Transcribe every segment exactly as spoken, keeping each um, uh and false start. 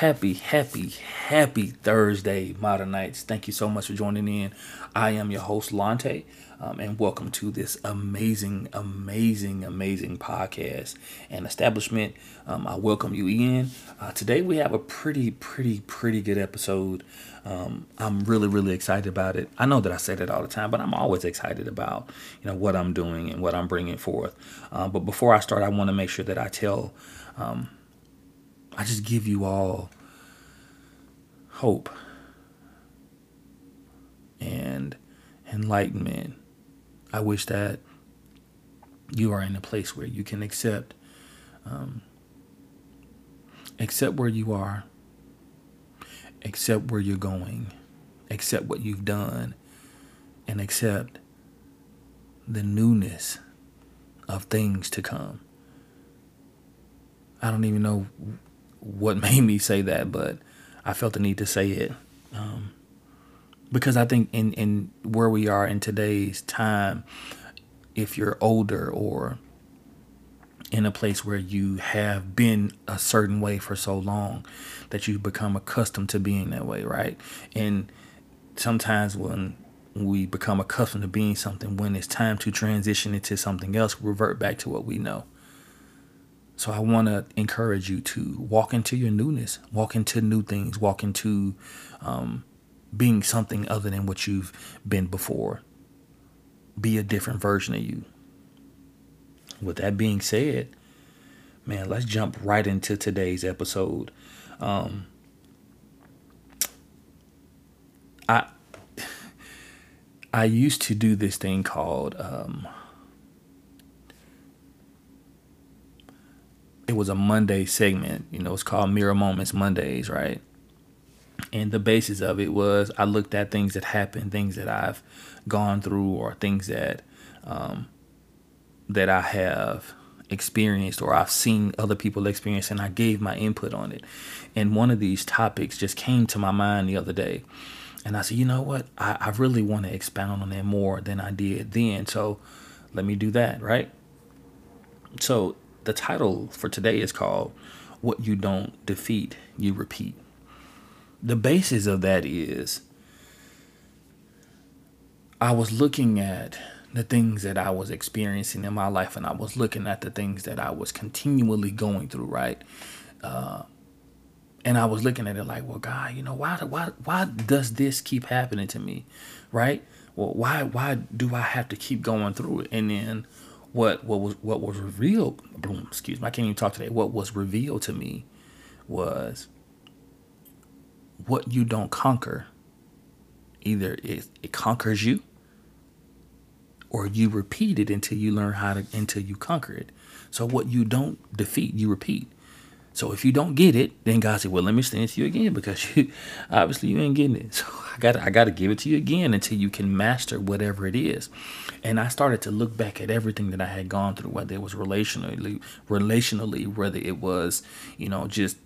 Happy, happy, happy Thursday, Modern Knights. Thank you so much for joining in. I am your host, Lante, um, and welcome to this amazing, amazing, amazing podcast and establishment. Um, I welcome you in. Uh, today we have a pretty, pretty, pretty good episode. Um, I'm really, really excited about it. I know that I say that all the time, but I'm always excited about, you know, what I'm doing and what I'm bringing forth. Uh, but before I start, I want to make sure that I tell... Um, I just give you all hope and enlightenment. I wish that you are in a place where you can accept, um, accept where you are, accept where you're going, accept what you've done, and accept the newness of things to come. I don't even know what made me say that, but I felt the need to say it. Um, because I think in, in where we are in today's time, if you're older or in a place where you have been a certain way for so long that you've become accustomed to being that way, right? And sometimes when we become accustomed to being something, when it's time to transition into something else, we revert back to what we know. So I want to encourage you to walk into your newness, walk into new things, walk into um, being something other than what you've been before. Be a different version of you. With that being said, man, let's jump right into today's episode. Um, I I used to do this thing called... Um, It was a Monday segment, you know, it's called Mirror Moments Mondays, right? And the basis of it was I looked at things that happened, things that I've gone through or things that um, that I have experienced or I've seen other people experience, and I gave my input on it. And one of these topics just came to my mind the other day. And I said, you know what? I, I really want to expound on that more than I did then. So let me do that, right? So the title for today is called What You Don't Defeat, You Repeat. The basis of that is I was looking at the things that I was experiencing in my life, and I was looking at the things that I was continually going through, right? Uh, and I was looking at it like, well, God, you know, why, why, why does this keep happening to me, right? Well, why, why do I have to keep going through it? And then What what was what was revealed? Excuse me, I can't even talk today. What was revealed to me was what you don't conquer. Either it, it conquers you, or you repeat it until you learn how to until you conquer it. So what you don't defeat, you repeat. So if you don't get it, then God said, "Well, let me send it to you again because you obviously you ain't getting it. So I got I got to give it to you again until you can master whatever it is." And I started to look back at everything that I had gone through, whether it was relationally, relationally, whether it was, you know, just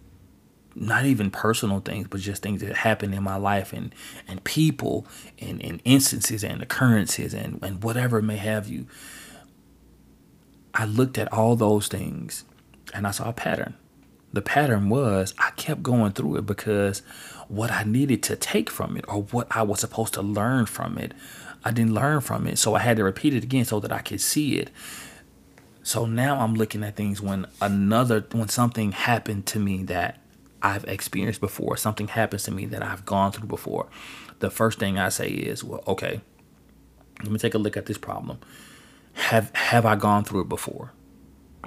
not even personal things, but just things that happened in my life and and people and, and instances and occurrences and and whatever it may have you. I looked at all those things and I saw a pattern. The pattern was I kept going through it because what I needed to take from it or what I was supposed to learn from it, I didn't learn from it. So I had to repeat it again so that I could see it. So now I'm looking at things when another, when something happened to me that I've experienced before, something happens to me that I've gone through before. The first thing I say is, well, okay, let me take a look at this problem. Have, have I gone through it before?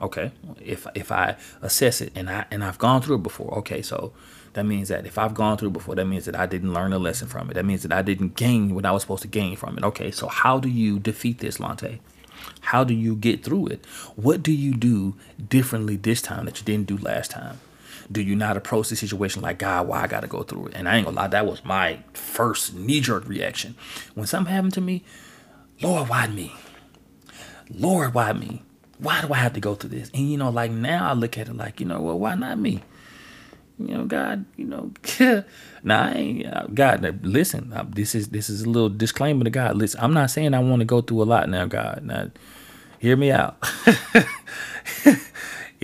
Okay, if if I assess it and I and I've gone through it before, okay, so that means that if I've gone through it before, that means that I didn't learn a lesson from it. That means that I didn't gain what I was supposed to gain from it. Okay, so how do you defeat this, Lante? How do you get through it? What do you do differently this time that you didn't do last time? Do you not approach the situation like, God, why I got to go through it? And I ain't gonna lie, that was my first knee-jerk reaction. When something happened to me, Lord, why me? Lord, why me? Why do I have to go through this? And, you know, like now I look at it like, you know, well, why not me? You know, God, you know, nah, I ain't, God, listen, this is this is a little disclaimer to God. Listen, I'm not saying I want to go through a lot now, God. Now, hear me out.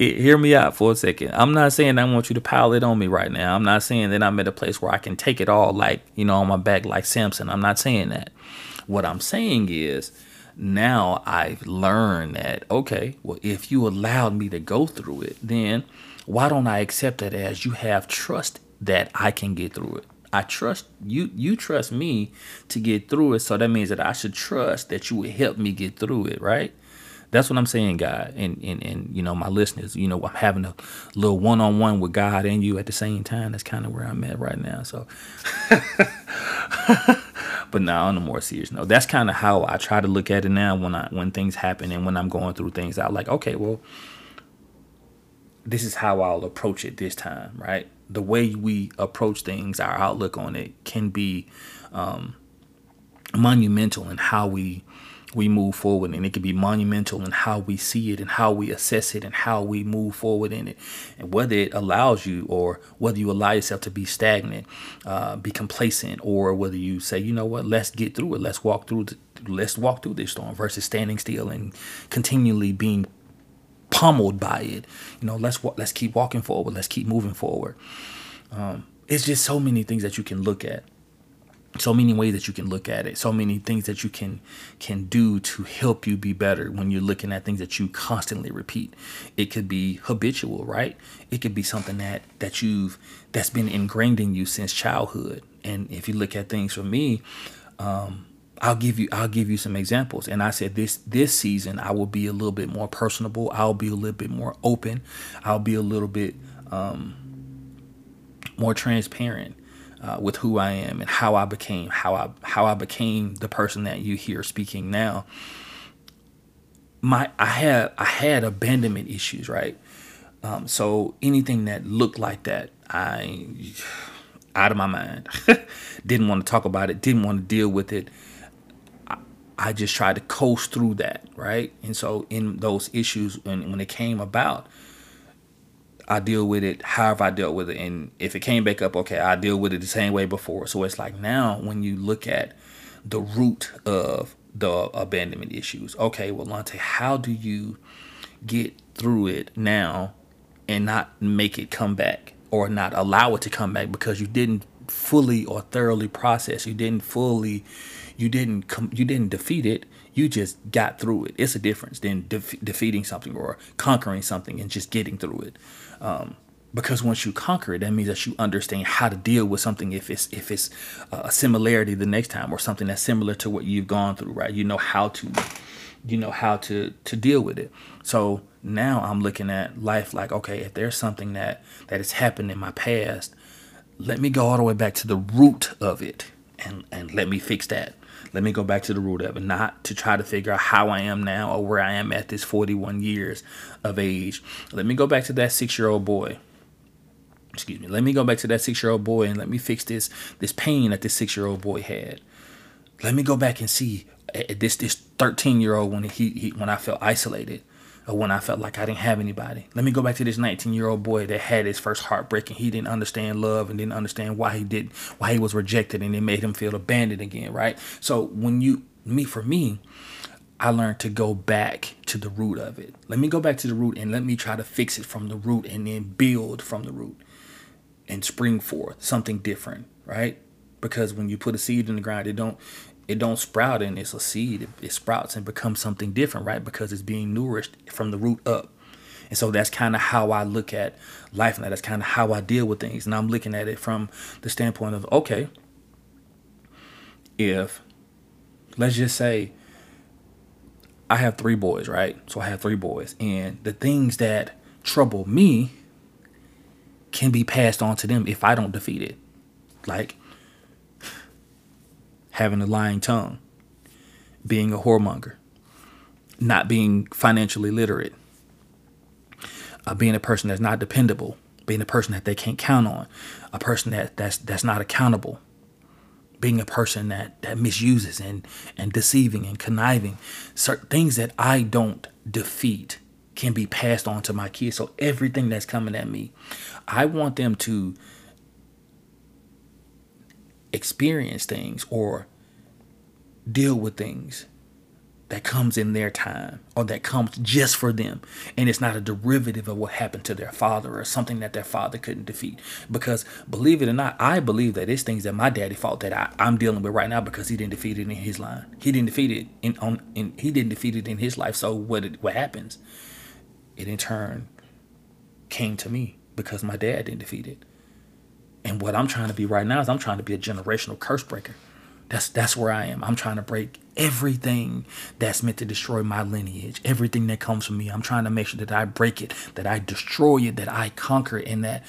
It, hear me out for a second. I'm not saying I want you to pile it on me right now. I'm not saying that I'm at a place where I can take it all, like, you know, on my back like Samson. I'm not saying that. What I'm saying is, now I've learned that, okay, well, if you allowed me to go through it, then why don't I accept that as you have trust that I can get through it? I trust you, you trust me to get through it. So that means that I should trust that you would help me get through it, right? That's what I'm saying, God, and, and, and you know, my listeners, you know, I'm having a little one-on-one with God and you at the same time. That's kind of where I'm at right now, so. But now, on a more serious note, that's kind of how I try to look at it now when I when things happen and when I'm going through things. I'm like, okay, well, this is how I'll approach it this time, right? The way we approach things, our outlook on it can be um, monumental in how we we move forward, and it can be monumental in how we see it and how we assess it and how we move forward in it, and whether it allows you or whether you allow yourself to be stagnant, uh, be complacent, or whether you say, you know what, let's get through it. Let's walk through. Th- let's walk through this storm versus standing still and continually being pummeled by it. You know, let's wa- let's keep walking forward. Let's keep moving forward. Um, it's just so many things that you can look at. So many ways that you can look at it. So many things that you can can do to help you be better when you're looking at things that you constantly repeat. It could be habitual, right? It could be something that that you've that's been ingrained in you since childhood. And if you look at things for me, um, I'll give you I'll give you some examples. And I said this this season I will be a little bit more personable. I'll be a little bit more open. I'll be a little bit um, more transparent. Uh, with who I am and how I became, how I how I became the person that you hear speaking now. My I had I had abandonment issues, right? Um, so anything that looked like that, I out of my mind. Didn't want to talk about it. Didn't want to deal with it. I, I just tried to coast through that, right? And so in those issues, and when, when it came about, I deal with it however I dealt with it, and if it came back up, okay, I deal with it the same way before. So it's like now when you look at the root of the abandonment issues, okay, well, Lante, how do you get through it now and not make it come back or not allow it to come back because you didn't fully or thoroughly process, you didn't fully, you didn't com- you didn't defeat it. You just got through it. It's a difference than def- defeating something or conquering something and just getting through it. Um, because once you conquer it, that means that you understand how to deal with something if it's if it's uh, a similarity the next time or something that's similar to what you've gone through, right? You know how to, you know how to to deal with it. So now I'm looking at life like, okay, if there's something that that has happened in my past, let me go all the way back to the root of it and and let me fix that. Let me go back to the root of it, not to try to figure out how I am now or where I am at this forty-one years of age. Let me go back to that six-year-old boy. Excuse me. Let me go back to that six-year-old boy and let me fix this this pain that this six-year-old boy had. Let me go back and see this this thirteen-year-old when he, he when I felt isolated or when I felt like I didn't have anybody. Let me go back to this nineteen-year-old boy that had his first heartbreak and he didn't understand love and didn't understand why he didn't, why he was rejected, and it made him feel abandoned again, right? So when you, me, for me, I learned to go back to the root of it. Let me go back to the root and let me try to fix it from the root and then build from the root and spring forth something different, right? Because when you put a seed in the ground, it don't, It don't sprout and it's a seed. It, it sprouts and becomes something different, right? Because it's being nourished from the root up. And so that's kind of how I look at life now. That's kind of how I deal with things. And I'm looking at it from the standpoint of, okay, if, let's just say, I have three boys, right? So I have three boys. And the things that trouble me can be passed on to them if I don't defeat it. Like, having a lying tongue, being a whoremonger, not being financially literate, uh, being a person that's not dependable, being a person that they can't count on, a person that that's that's not accountable, being a person that that misuses and and deceiving and conniving. Certain things that I don't defeat can be passed on to my kids. So everything that's coming at me, I want them to experience things or deal with things that comes in their time, or that comes just for them. And it's not a derivative of what happened to their father or something that their father couldn't defeat. Because believe it or not, I believe that it's things that my daddy fought that I, I'm dealing with right now, because he didn't defeat it in his line. He didn't defeat it in on in he didn't defeat it in his life. So what it, what happens? It in turn came to me because my dad didn't defeat it. And what I'm trying to be right now is I'm trying to be a generational curse breaker. That's that's where I am. I'm trying to break everything that's meant to destroy my lineage, everything that comes from me. I'm trying to make sure that I break it, that I destroy it, that I conquer it, and that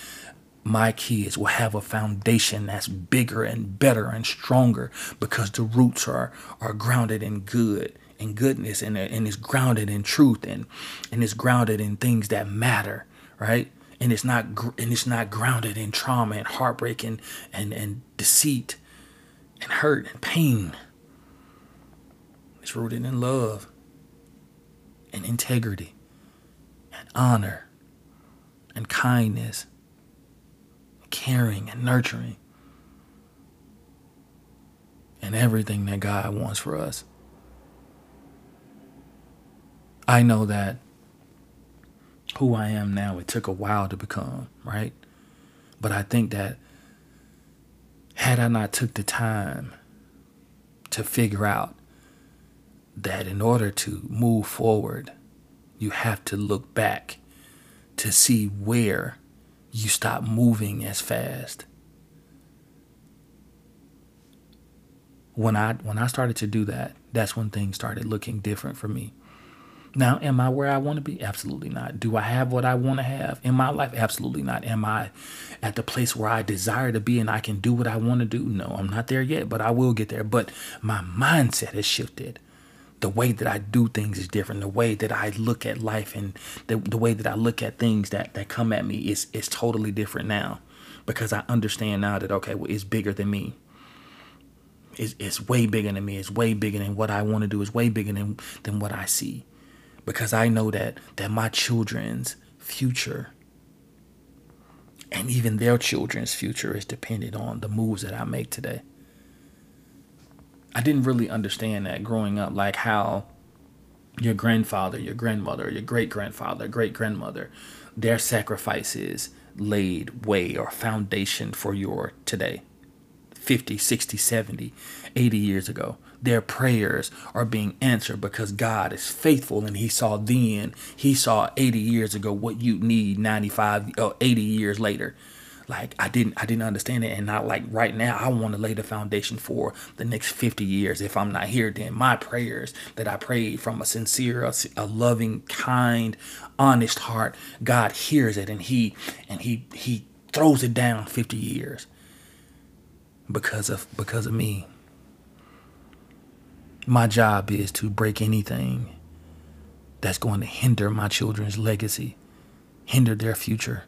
my kids will have a foundation that's bigger and better and stronger, because the roots are are grounded in good and goodness, and, and it's grounded in truth, and and it's grounded in things that matter, right? And it's not and it's not grounded in trauma and heartbreak and and, and deceit and hurt and pain. It's rooted in love and integrity and honor and kindness, caring and nurturing, and everything that God wants for us. I know that who I am now, it took a while to become, right? But I think that had I not took the time to figure out that in order to move forward, you have to look back to see where you stop moving as fast. When I when I started to do that, that's when things started looking different for me. Now, am I where I want to be? Absolutely not. Do I have what I want to have in my life? Absolutely not. Am I at the place where I desire to be and I can do what I want to do? No, I'm not there yet, but I will get there. But my mindset has shifted. The way that I do things is different. The way that I look at life and the, the way that I look at things that, that come at me is, is totally different now, because I understand now that, okay, well, it's bigger than me. It's, it's way bigger than me. It's way bigger than what I want to do. It's way bigger than, than what I see. Because I know that that my children's future and even their children's future is dependent on the moves that I make today. I didn't really understand that growing up, like how your grandfather, your grandmother, your great-grandfather, great-grandmother, their sacrifices laid way or foundation for your today. fifty, sixty, seventy, eighty years ago, their prayers are being answered because God is faithful, and he saw then, he saw eighty years ago what you need ninety-five or eighty years later. Like I didn't, I didn't understand it. And not like right now, I want to lay the foundation for the next fifty years. If I'm not here, then my prayers that I prayed from a sincere, a, a loving, kind, honest heart, God hears it. And he, and he, he throws it down fifty years. Because of because of me. My job is to break anything that's going to hinder my children's legacy, hinder their future.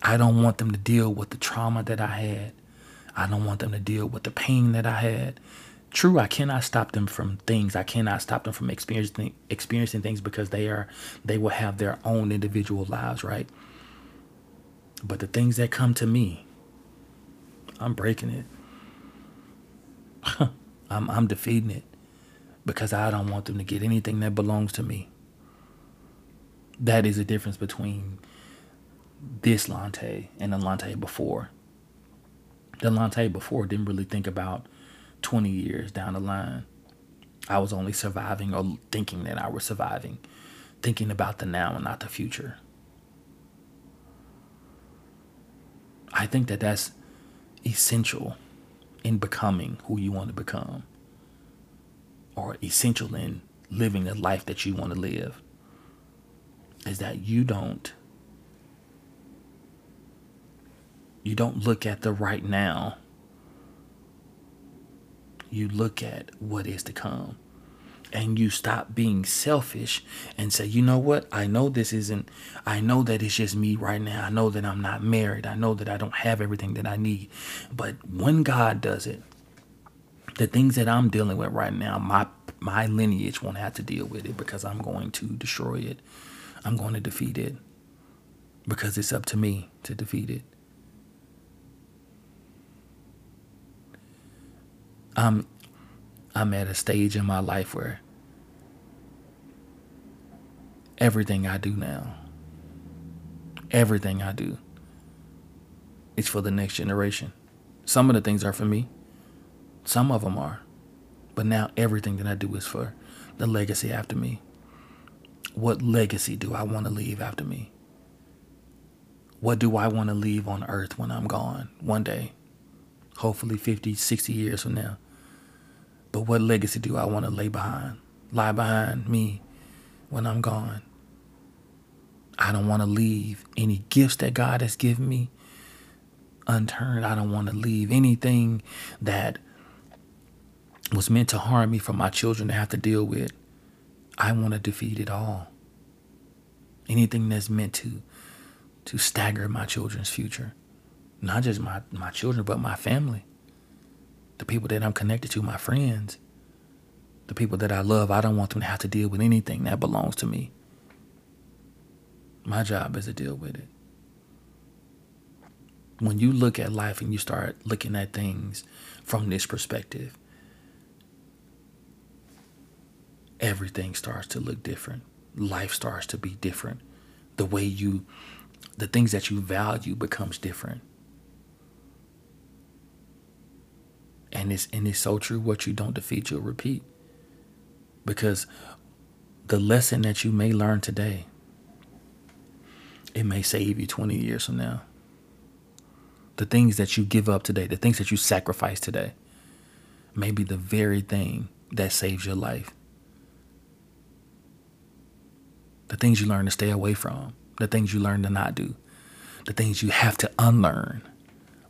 I don't want them to deal with the trauma that I had. I don't want them to deal with the pain that I had. True, I cannot stop them from things. I cannot stop them from experiencing experiencing things, because they are they will have their own individual lives, right? But the things that come to me, I'm breaking it. I'm, I'm defeating it, because I don't want them to get anything that belongs to me. That is the difference between this Lante and the Lante before. The Lante before didn't really think about twenty years down the line. I was only surviving, or thinking that I was surviving, thinking about the now and not the future. I think that that's essential in becoming who you want to become, or essential in living the life that you want to live, is that you don't you don't look at the right now. You look at what is to come, and you stop being selfish and say, you know what? I know this isn't, I know that it's just me right now. I know that I'm not married. I know that I don't have everything that I need. But when God does it, the things that I'm dealing with right now, my my lineage won't have to deal with it, because I'm going to destroy it. I'm going to defeat it, because it's up to me to defeat it. I'm, I'm at a stage in my life where everything I do now, everything I do is for the next generation. Some of the things are for me. Some of them are. But now everything that I do is for the legacy after me. What legacy do I want to leave after me? What do I want to leave on earth when I'm gone one day? Hopefully fifty, sixty years from now. But what legacy do I want to lay behind? Lie behind me when I'm gone. I don't want to leave any gifts that God has given me unturned. I don't want to leave anything that was meant to harm me for my children to have to deal with. I want to defeat it all. Anything that's meant to to stagger my children's future. Not just my, my children, but my family. The people that I'm connected to, my friends. The people that I love, I don't want them to have to deal with anything that belongs to me. My job is to deal with it. When you look at life and you start looking at things from this perspective, everything starts to look different. Life starts to be different. The way you, the things that you value becomes different. And it's, and it's so true. What you don't defeat, you'll repeat. Because the lesson that you may learn today, it may save you twenty years from now. The things that you give up today, the things that you sacrifice today, may be the very thing that saves your life. The things you learn to stay away from, the things you learn to not do, the things you have to unlearn,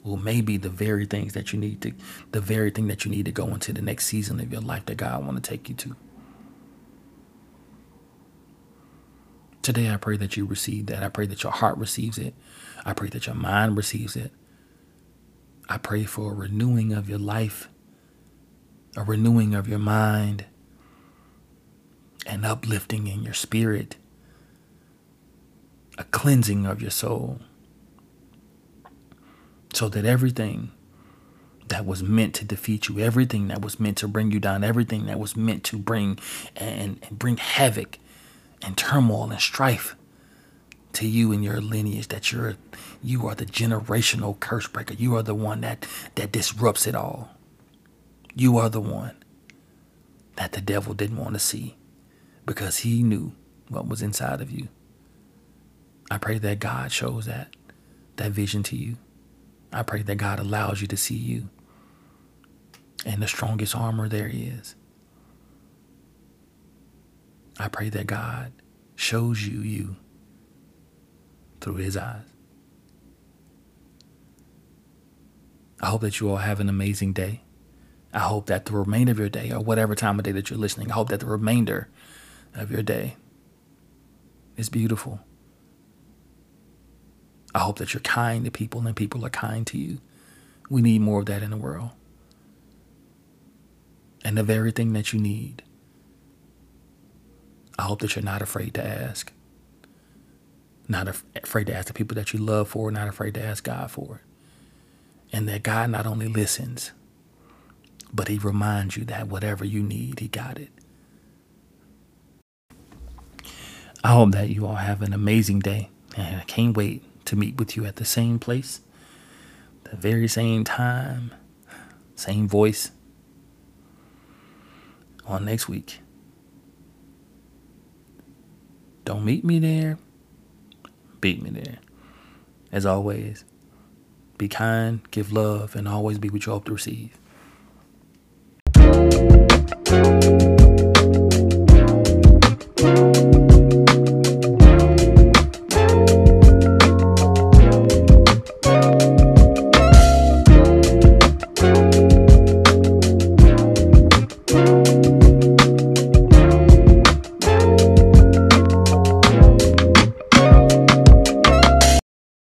will maybe the very things that you need to, the very thing that you need to go into the next season of your life that God want to take you to. Today, I pray that you receive that. I pray that your heart receives it. I pray that your mind receives it. I pray for a renewing of your life, a renewing of your mind, an uplifting in your spirit, a cleansing of your soul, so that everything that was meant to defeat you, everything that was meant to bring you down, everything that was meant to bring and, and bring havoc and turmoil and strife to you and your lineage, that you're you are the generational curse breaker. You are the one that that disrupts it all. You are the one that the devil didn't want to see, because he knew what was inside of you. I pray that God shows that that vision to you. I pray that God allows you to see you and the strongest armor there is. I pray that God shows you you through his eyes. I hope that you all have an amazing day. I hope that the remainder of your day, or whatever time of day that you're listening, I hope that the remainder of your day is beautiful. I hope that you're kind to people and people are kind to you. We need more of that in the world. And the very thing that you need, I hope that you're not afraid to ask. Not af- afraid to ask the people that you love for, not afraid to ask God for it. And that God not only listens, but he reminds you that whatever you need, he got it. I hope that you all have an amazing day. And I can't wait to meet with you at the same place, the very same time, same voice on next week. Don't meet me there, beat me there. As always, be kind, give love, and always be what you hope to receive.